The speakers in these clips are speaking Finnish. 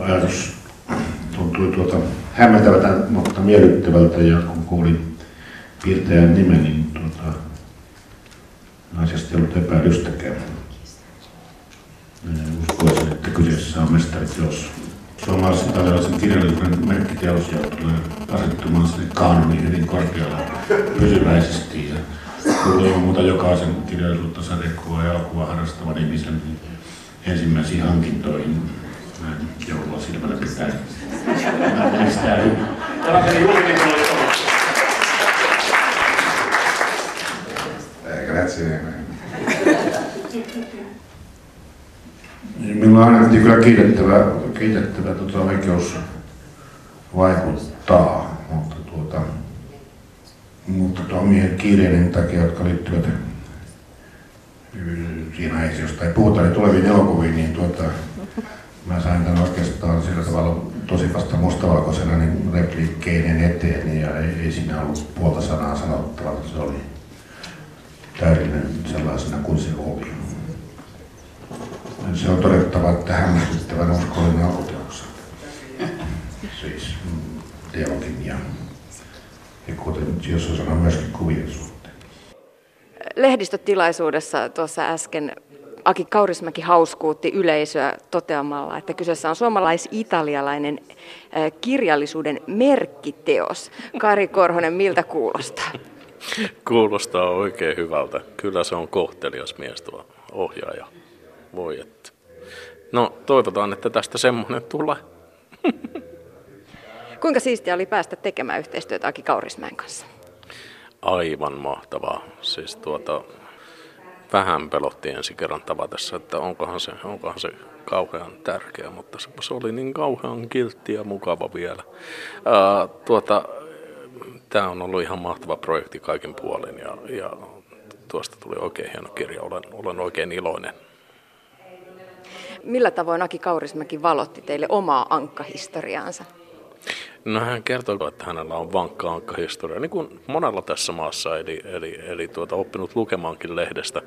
Ajatus tuntui hämmentävältä, mutta miellyttävältä, ja kun kuulin piirtäjän nimen, niin asiasta ei ollut epäilystäkään. Uskoisin, että kyseessä on mestariteos. Suomalaisen italialaisen kirjallisuuden merkkiteos, ja tulee asettumaan sinne kaanoniin hyvin korkealla pysyväisesti. Tulee muuta jokaisen kirjallisuutta, sadekuvaa ja elokuvaa harrastavan ihmisen ensimmäisiin hankintoihin. Näin joulua silmällä pitää. Näistä hyvin. Tämä meni julkinen oli. Grazie. Minulla annettiin kyllä kiitettävä oikeus vaikuttaa, mutta omien kiireiden takia, jotka liittyvät siinä asioista ei puhuta, niin tuleviin elokuviin, niin mä sain tämän oikeastaan sillä tavalla tosi vasta mustavalkoisena niin repliikkeinen eteen, ja ei siinä ollut puolta sanaa sanottavaa, se oli täydellinen sellaisena kuin se oli. Se on todettava, että hämmästyttävän uskollinen alkuteoksen. Siis teologin ja kuten jos sanoi myöskin kuvien suhteen. Lehdistötilaisuudessa tuossa äsken Aki Kaurismäki hauskuutti yleisöä toteamalla, että kyseessä on suomalais-italialainen kirjallisuuden merkkiteos. Kari Korhonen, miltä kuulostaa? Kuulostaa oikein hyvältä. Kyllä se on kohtelias mies tuo ohjaaja. Voi että. No toivotaan, että tästä semmoinen tulee. Kuinka siistiä oli päästä tekemään yhteistyötä Aki Kaurismäen kanssa? Aivan mahtavaa. Siis vähän pelotti ensi kerran tavatessa, että onkohan se kauhean tärkeä, mutta se oli niin kauhean kiltti ja mukava vielä. Tämä on ollut ihan mahtava projekti kaiken puolin ja tuosta tuli oikein hieno kirja. Olen oikein iloinen. Millä tavoin Aki Kaurismäki valotti teille omaa ankkahistoriaansa? No hän kertoi, että hänellä on vankka ankkahistoria, niin kuin monella tässä maassa, eli oppinut lukemaankin lehdestä,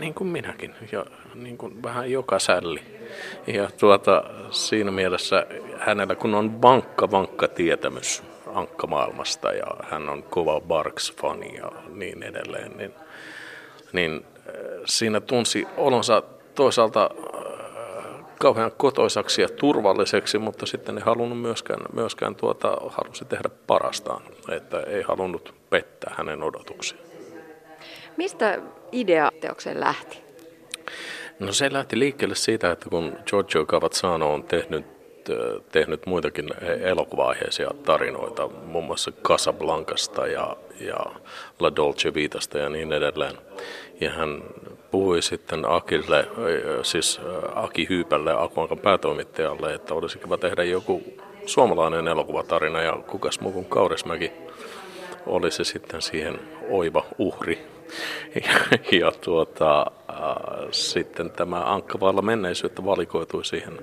niin kuin minäkin, ja niin kuin vähän joka sälli. Ja siinä mielessä hänellä kun on vankka tietämys ankkamaailmasta, ja hän on kova Barks-fani ja niin edelleen, niin siinä tunsi olonsa toisaalta kauhean kotoisaksi ja turvalliseksi, mutta sitten ei halunnut myöskään halusi tehdä parastaan, että ei halunnut pettää hänen odotuksiaan. Mistä idea teokseen lähti? No se lähti liikkeelle siitä, että kun Giorgio Cavazzano on tehnyt muitakin elokuva-aiheisia tarinoita, muun muassa Casablancasta ja La Dolce Vitasta ja niin edelleen. Ja hän puhui sitten Akille, siis Aki Hypälle, Aku Ankan päätoimittajalle, että olisi kiva tehdä joku suomalainen elokuvatarina, ja kukas muu kuin Kaurismäki oli se sitten siihen oiva uhri. Sitten tämä Ankka vailla menneisyyttä valikoitui siihen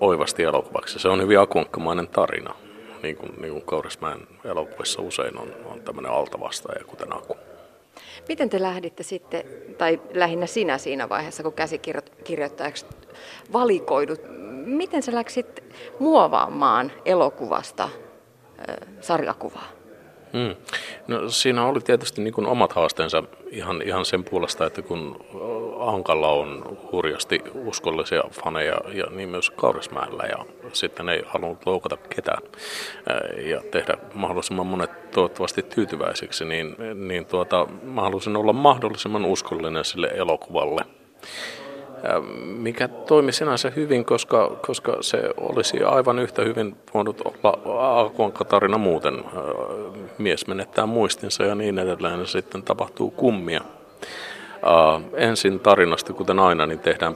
oivasti elokuvaksi. Se on hyvin akuankkamainen tarina, niin kuin Kaurismäen elokuvissa usein on tämmöinen altavastaaja, kuten Aku. Miten te lähditte sitten, tai lähinnä sinä siinä vaiheessa, kun käsikirjoittajaksi valikoidut, miten sä läksit muovaamaan elokuvasta sarjakuvaa? No, siinä oli tietysti niin kuin omat haasteensa ihan sen puolesta, että kun Ankalla on hurjasti uskollisia faneja ja niin myös Kaurismäellä, ja sitten ei halunnut loukata ketään ja tehdä mahdollisimman monet toivottavasti tyytyväisiksi, niin mä halusin olla mahdollisimman uskollinen sille elokuvalle. Mikä toimi sinänsä hyvin, koska se olisi aivan yhtä hyvin voinut olla Aku Ankka -tarina muuten. Mies menettää muistinsa ja niin edelleen, ja sitten tapahtuu kummia. Ensin tarinasta, kuten aina, niin tehdään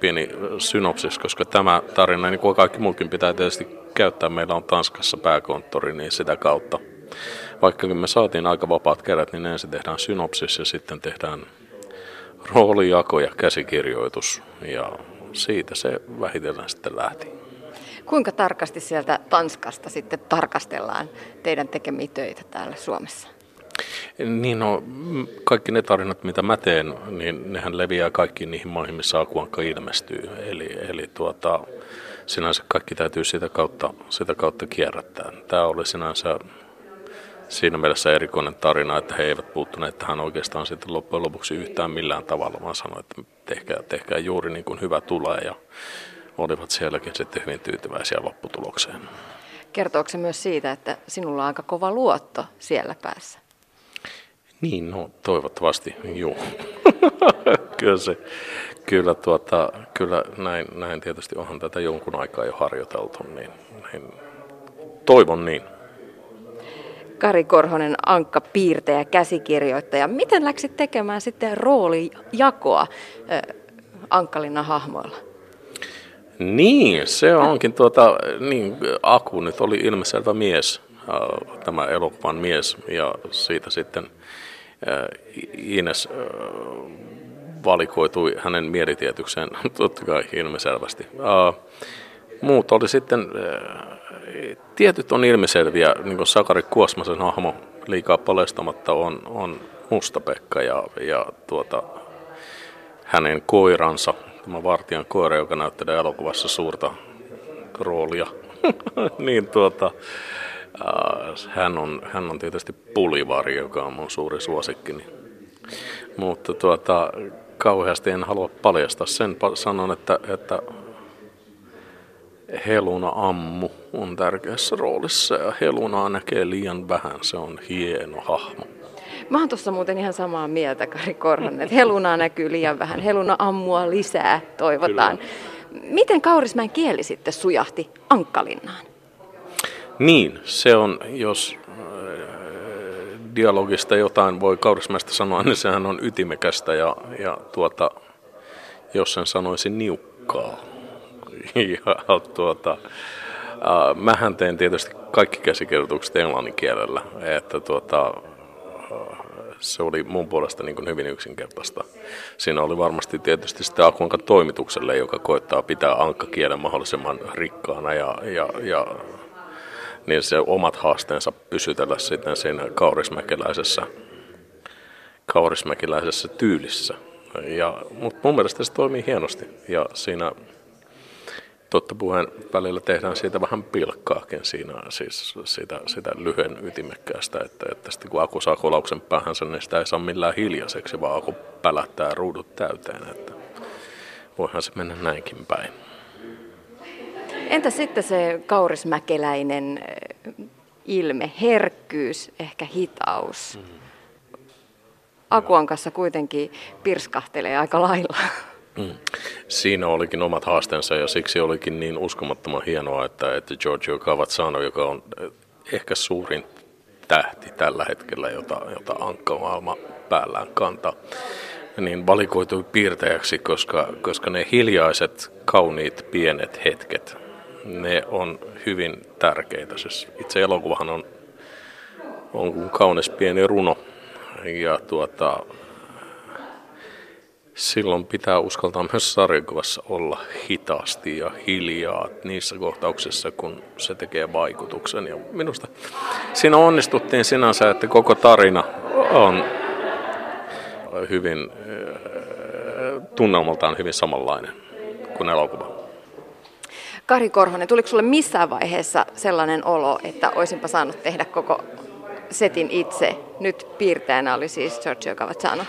pieni synopsis, koska tämä tarina, niin kuin kaikki muukin, pitää tietysti käyttää. Meillä on Tanskassa pääkonttori, niin sitä kautta. Vaikka me saatiin aika vapaat kädet, niin ensin tehdään synopsis ja sitten tehdään roolijako ja käsikirjoitus, ja siitä se vähitellen sitten lähti. Kuinka tarkasti sieltä Tanskasta sitten tarkastellaan teidän tekemiä töitä täällä Suomessa? Niin no, kaikki ne tarinat, mitä mä teen, niin nehän leviää kaikkiin niihin maihin, missä Aku Ankka ilmestyy. Eli sinänsä kaikki täytyy sitä kautta kierrättää. Tämä oli sinänsä siinä mielessä erikoinen tarina, että he eivät puuttuneet tähän oikeastaan sitten loppujen lopuksi yhtään millään tavalla, vaan sanoin, että tehkää juuri niin kuin hyvä tulee, ja olivat sielläkin sitten hyvin tyytyväisiä lopputulokseen. Kertooko se myös siitä, että sinulla on aika kova luotto siellä päässä? Niin, no toivottavasti, joo. Kyllä näin tietysti onhan tätä jonkun aikaa jo harjoiteltu, niin toivon niin. Kari Korhonen, Ankka piirtäjä, käsikirjoittaja. Miten läksit tekemään sitten roolijakoa Ankkalinnan hahmoilla? Niin, se onkin Aku nyt oli ilmiselvä mies, tämä elokuvan mies, ja siitä sitten Ines valikoitui hänen mielitietykseen, totta kai ilmiselvästi. Muut oli sitten, tietyt on ilmiselviä, niin kuin Sakari Kuosmasen hahmo liikaa paljastamatta on Mustapekka ja hänen koiransa, tämä vartijan koira, joka näyttelee elokuvassa suurta roolia, hän on tietysti Pulivari, joka on mun suuri suosikkini. Mutta kauheasti en halua paljastaa sen, sanon, että Heluna Ammu on tärkeässä roolissa ja Helunaa näkee liian vähän, se on hieno hahmo. Mä oon tuossa muuten ihan samaa mieltä, Kari Korhonen, että Helunaa näkyy liian vähän, Heluna Ammua lisää toivotaan. Kyllä. Miten Kaurismäen kieli sitten sujahti Ankkalinnaan? Niin, se on, jos dialogista jotain voi Kaurismäestä sanoa, niin sehän on ytimekästä ja jos sen sanoisin niukkaa. Mähän teen tietysti kaikki käsikirjoitukset englannin kielellä, että se oli mun puolesta niin kuin hyvin yksinkertaista. Siinä oli varmasti tietysti sitä Aku Ankan toimitukselle, joka koittaa pitää ankkakielen mahdollisimman rikkaana ja niin se omat haasteensa pysytellä sitten siinä kaurismäkeläisessä tyylissä. Mutta mun mielestä se toimii hienosti ja siinä totta puheen välillä tehdään siitä vähän pilkkaakin siinä, siis sitä lyhyen ytimekkäästä, että sitten kun Aku saa kolauksen päähänsä, niin sitä ei saa millään hiljaiseksi, vaan Aku pälättää ruudut täyteen, että voihan se mennä näinkin päin. Entä sitten se kaurismäkeläinen ilme, herkkyys, ehkä hitaus? Aku Ankassa kuitenkin pirskahtelee aika lailla. Siinä olikin omat haasteensa ja siksi olikin niin uskomattoman hienoa, että Giorgio Cavazzano, joka on ehkä suurin tähti tällä hetkellä, jota Ankka-maailma päällään kantaa, niin valikoitui piirtäjäksi, koska ne hiljaiset, kauniit, pienet hetket, ne on hyvin tärkeitä. Siis itse elokuvahan on kaunis pieni runo ja silloin pitää uskaltaa myös sarjakuvassa olla hitaasti ja hiljaa niissä kohtauksissa, kun se tekee vaikutuksen. Ja minusta siinä onnistuttiin sinänsä, että koko tarina on hyvin, tunnelmaltaan hyvin samanlainen kuin elokuva. Kari Korhonen, tuliko sulle missään vaiheessa sellainen olo, että olisinpa saanut tehdä koko setin itse? Nyt piirtäjänä oli siis Giorgio Cavazzano.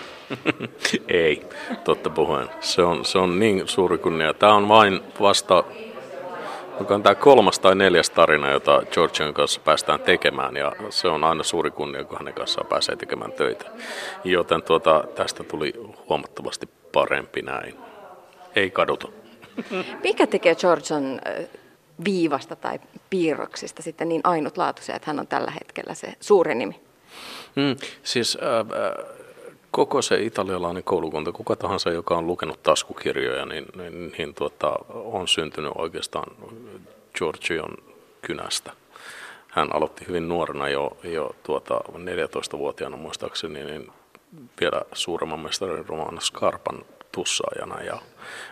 Ei, totta puheen. Se on niin suuri kunnia. Tämä on vain vasta, joka on tämä 3. tai 4. tarina, jota Giorgion kanssa päästään tekemään, ja se on aina suuri kunnia, kun hänen kanssaan pääsee tekemään töitä. Joten tästä tuli huomattavasti parempi näin. Ei kaduta. Mikä tekee Giorgion viivasta tai piirroksista sitten niin ainutlaatuisia, että hän on tällä hetkellä se suuri nimi? Koko se italialainen koulukunta, kuka tahansa, joka on lukenut taskukirjoja, niin on syntynyt oikeastaan Giorgion kynästä. Hän aloitti hyvin nuorena jo 14-vuotiaana muistaakseni, niin vielä suuremman mestarin Romano Scarpan tussaajana. Ja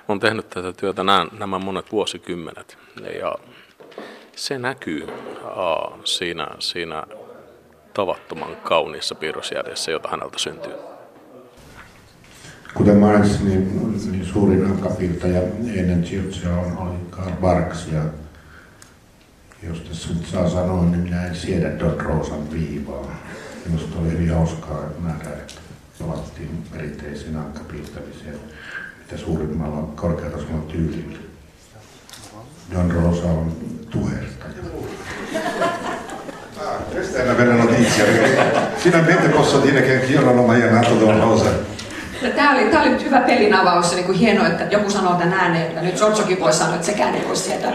on tehnyt tätä työtä nämä monet vuosikymmenet ja se näkyy siinä tavattoman kauniissa piirrosjärjessä, jota häneltä syntyy. Kuten mainitsin, niin suurin ankkapiirtäjä ennen Giorgioa oli Carl Barks, ja jos tässä nyt saa sanoa, niin minä en siedä Don Rosan viivaa. Minusta oli hyvin hauskaa nähdä, että palattiin perinteiseen ankkapiirtämiseen, mitä suurimmalla korkeatasolla tyylillä. Don Rosa on tuhertaja. Questa è una bella notizia, perché finalmente posso dire che anch'io non ho mai amato Don Rosa. Tämä oli nyt hyvä pelin avaus, niin kuin hienoa, että joku sanoo tämän ääneen, että nyt Giorgiokin voi sanoa, että sekään ei voi sieltä.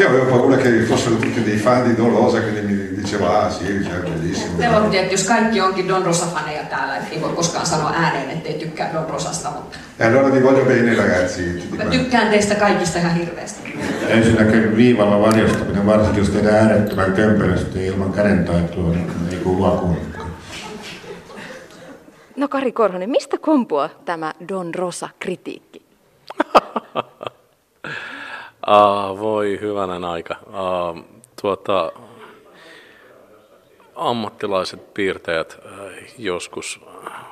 Io avevo paura che fossero tutti dei fan di Don Rosa, quindi mi dicevo, ah sì, cioè bellissimo. Pelottiin, että jos kaikki onkin Don Rosa-faneja täällä, niin ei voi koskaan sanoa ääneen, ettei tykkää Don Rosasta. Mutta... E allora vi voglio bene ragazzi. Mä tykkään teistä kaikista ihan hirveästi. Ensinnäkin viivalla varjostaminen, varsinkin jos tehdään äänettömän kömpelösti ilman kädentaitoa, ei kuulu akuun. No Kari Korhonen, mistä kompua tämä Don Rosa-kritiikki? Voi hyvänen aika. Ammattilaiset piirtäjät joskus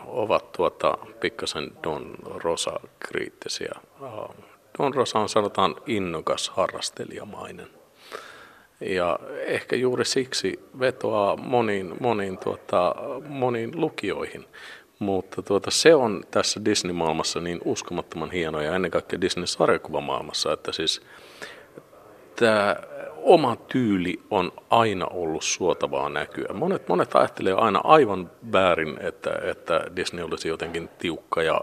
ovat pikkasen Don Rosa-kriittisiä. Don Rosa on sanotaan innokas harrastelijamainen. Ja ehkä juuri siksi vetoaa moniin lukijoihin. Mutta se on tässä Disney-maailmassa niin uskomattoman hienoa ja ennen kaikkea Disney-sarjakuvamaailmassa, että siis tämä oma tyyli on aina ollut suotavaa näkyä. Monet ajattelee aina aivan väärin, että Disney olisi jotenkin tiukka ja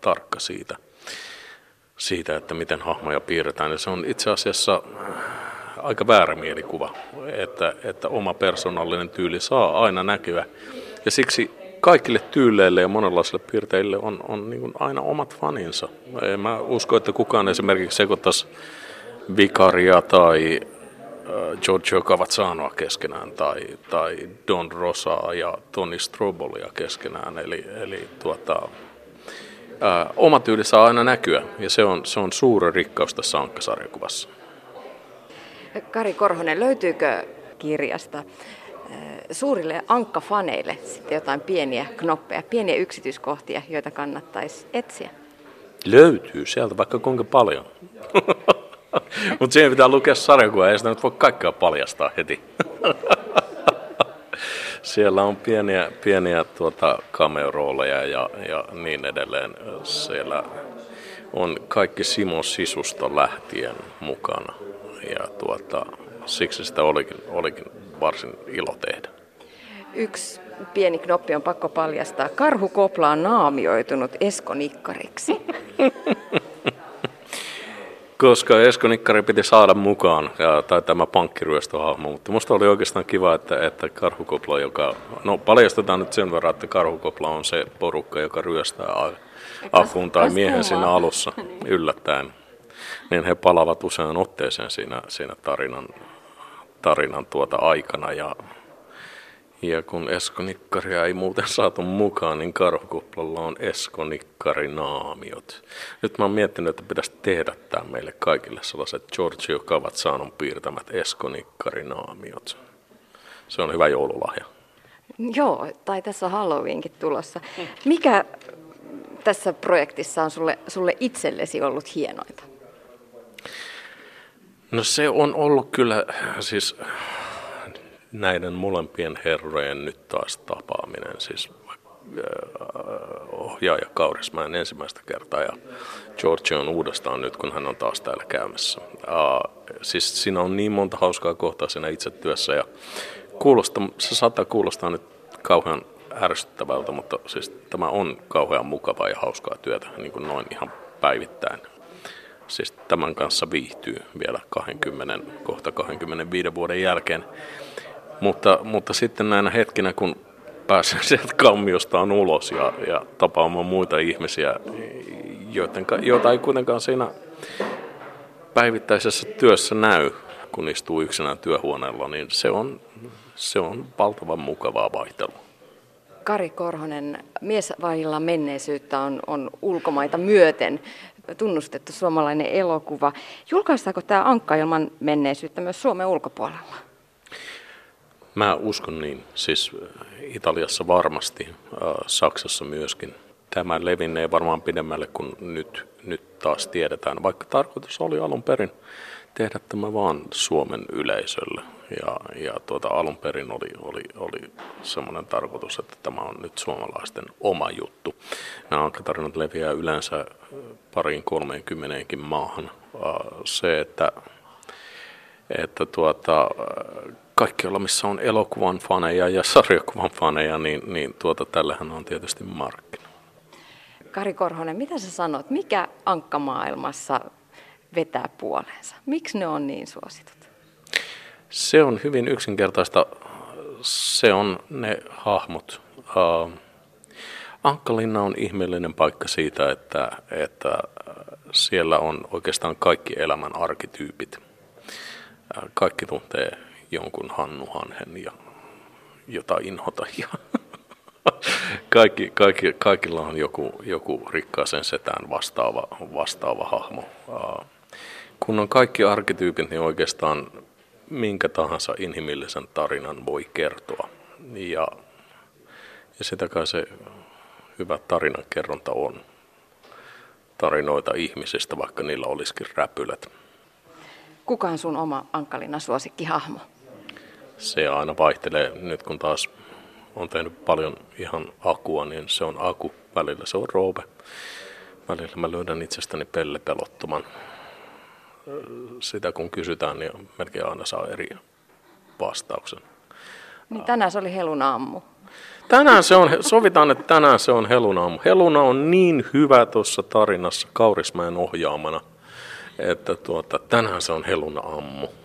tarkka siitä, että miten hahmoja piirretään. Ja se on itse asiassa aika väärä mielikuva, että oma persoonallinen tyyli saa aina näkyä ja siksi... Kaikille tyyleille ja monenlaisille piirteille on niin kuin aina omat faninsa. En mä usko, että kukaan esimerkiksi sekoittaisi Vikaria tai Giorgio Cavazzanoa keskenään tai Don Rosaa ja Tony Strobolia keskenään. Eli oma tyyli saa aina näkyä ja se on suuri rikkaus tässä Ankka-sarjakuvassa. Kari Korhonen, löytyykö kirjasta suurille Ankka-faneille sitten jotain pieniä knoppeja, pieniä yksityiskohtia, joita kannattaisi etsiä? Löytyy sieltä vaikka kuinka paljon. Mutta siihen pitää lukea sarjakuva, ei sitä nyt voi kaikkea paljastaa heti. Siellä on pieniä cameo-rooleja ja niin edelleen. Siellä on kaikki Simon sisusta lähtien mukana ja siksi sitä olikin varsin ilo tehdä. Yksi pieni knoppi on pakko paljastaa. Karhukopla on naamioitunut Esko Nikkariksi. Koska Esko Nikkari piti saada mukaan, tai tämä pankkiryöstöhahmo, mutta musta oli oikeastaan kiva, että Karhukopla, joka... No paljastetaan nyt sen verran, että Karhukopla on se porukka, joka ryöstää Akun tai miehen siinä alussa yllättäen. Niin he palaavat usein otteeseen siinä tarinan aikana ja kun Esko Nikkaria ei muuten saatu mukaan, niin Karhukuplalla on Esko Nikkari-naamiot. Nyt mä oon miettinyt, että pitäisi tehdä tää meille kaikille sellaiset Giorgio Cavazzanon piirtämät Esko Nikkari-naamiot. Se on hyvä joululahja. Joo, tai tässä on Halloweenkin tulossa. Mikä tässä projektissa on sulle itsellesi ollut hienoita? No se on ollut kyllä siis näiden molempien herrojen nyt taas tapaaminen, siis ohjaaja Kaurismäen ensimmäistä kertaa ja Giorgio on uudestaan nyt, kun hän on taas täällä käymässä. Siis siinä on niin monta hauskaa kohtaa siinä itse työssä ja se saattaa kuulostaa nyt kauhean ärsyttävältä, mutta siis tämä on kauhean mukavaa ja hauskaa työtä, niin kuin noin ihan päivittäin. Siis tämän kanssa viihtyy vielä kohta 25 vuoden jälkeen. Mutta sitten näinä hetkinä, kun pääsee sieltä kammiostaan ulos ja tapaamaan muita ihmisiä, joita ei kuitenkaan siinä päivittäisessä työssä näy, kun istuu yksinään työhuoneella, niin se on valtavan mukavaa vaihtelua. Kari Korhonen, Mies vailla menneisyyttä on ulkomaita myöten tunnustettu suomalainen elokuva. Julkaistaanko tämä Ankka ilman menneisyyttä myös Suomen ulkopuolella? Mä uskon niin, siis Italiassa varmasti, Saksassa myöskin. Tämä levinnee varmaan pidemmälle kuin nyt taas tiedetään, vaikka tarkoitus oli alun perin tehdä tämä vaan Suomen yleisölle. Ja alun perin oli semmoinen tarkoitus, että tämä on nyt suomalaisten oma juttu. Nämä ankkatarinat leviää yleensä 20-30 maahan. Se, että kaikkialla, missä on elokuvan faneja ja sarjakuvan faneja, niin tällähän on tietysti markkina. Kari Korhonen, mitä sä sanot? Mikä ankkamaailmassa vetää puoleensa? Miksi ne on niin suositut? Se on hyvin yksinkertaista. Se on ne hahmot. Ankkalinna on ihmeellinen paikka siitä, että siellä on oikeastaan kaikki elämän arkityypit. Kaikki tuntee jonkun Hannu Hanhen ja jota inhota. Kaikilla on joku rikkaisen setään vastaava hahmo. Kun on kaikki arkityypit, niin oikeastaan minkä tahansa inhimillisen tarinan voi kertoa. Ja sitä kai se hyvä tarinankerronta on. Tarinoita ihmisistä, vaikka niillä olisikin räpylät. Kuka on sun oma Ankkalinnan suosikkihahmo? Se aina vaihtelee. Nyt kun taas on tehnyt paljon ihan Akua, niin se on Aku. Välillä se on Roope. Välillä mä löydän itsestäni Pelle pelottoman. Sitä kun kysytään, niin melkein aina saa eri vastauksen. Niin tänään se oli helunaamu. Sovitaan, että tänään se on helunaamu. Heluna on niin hyvä tuossa tarinassa Kaurismäen ohjaamana, että tänään se on helunaamu.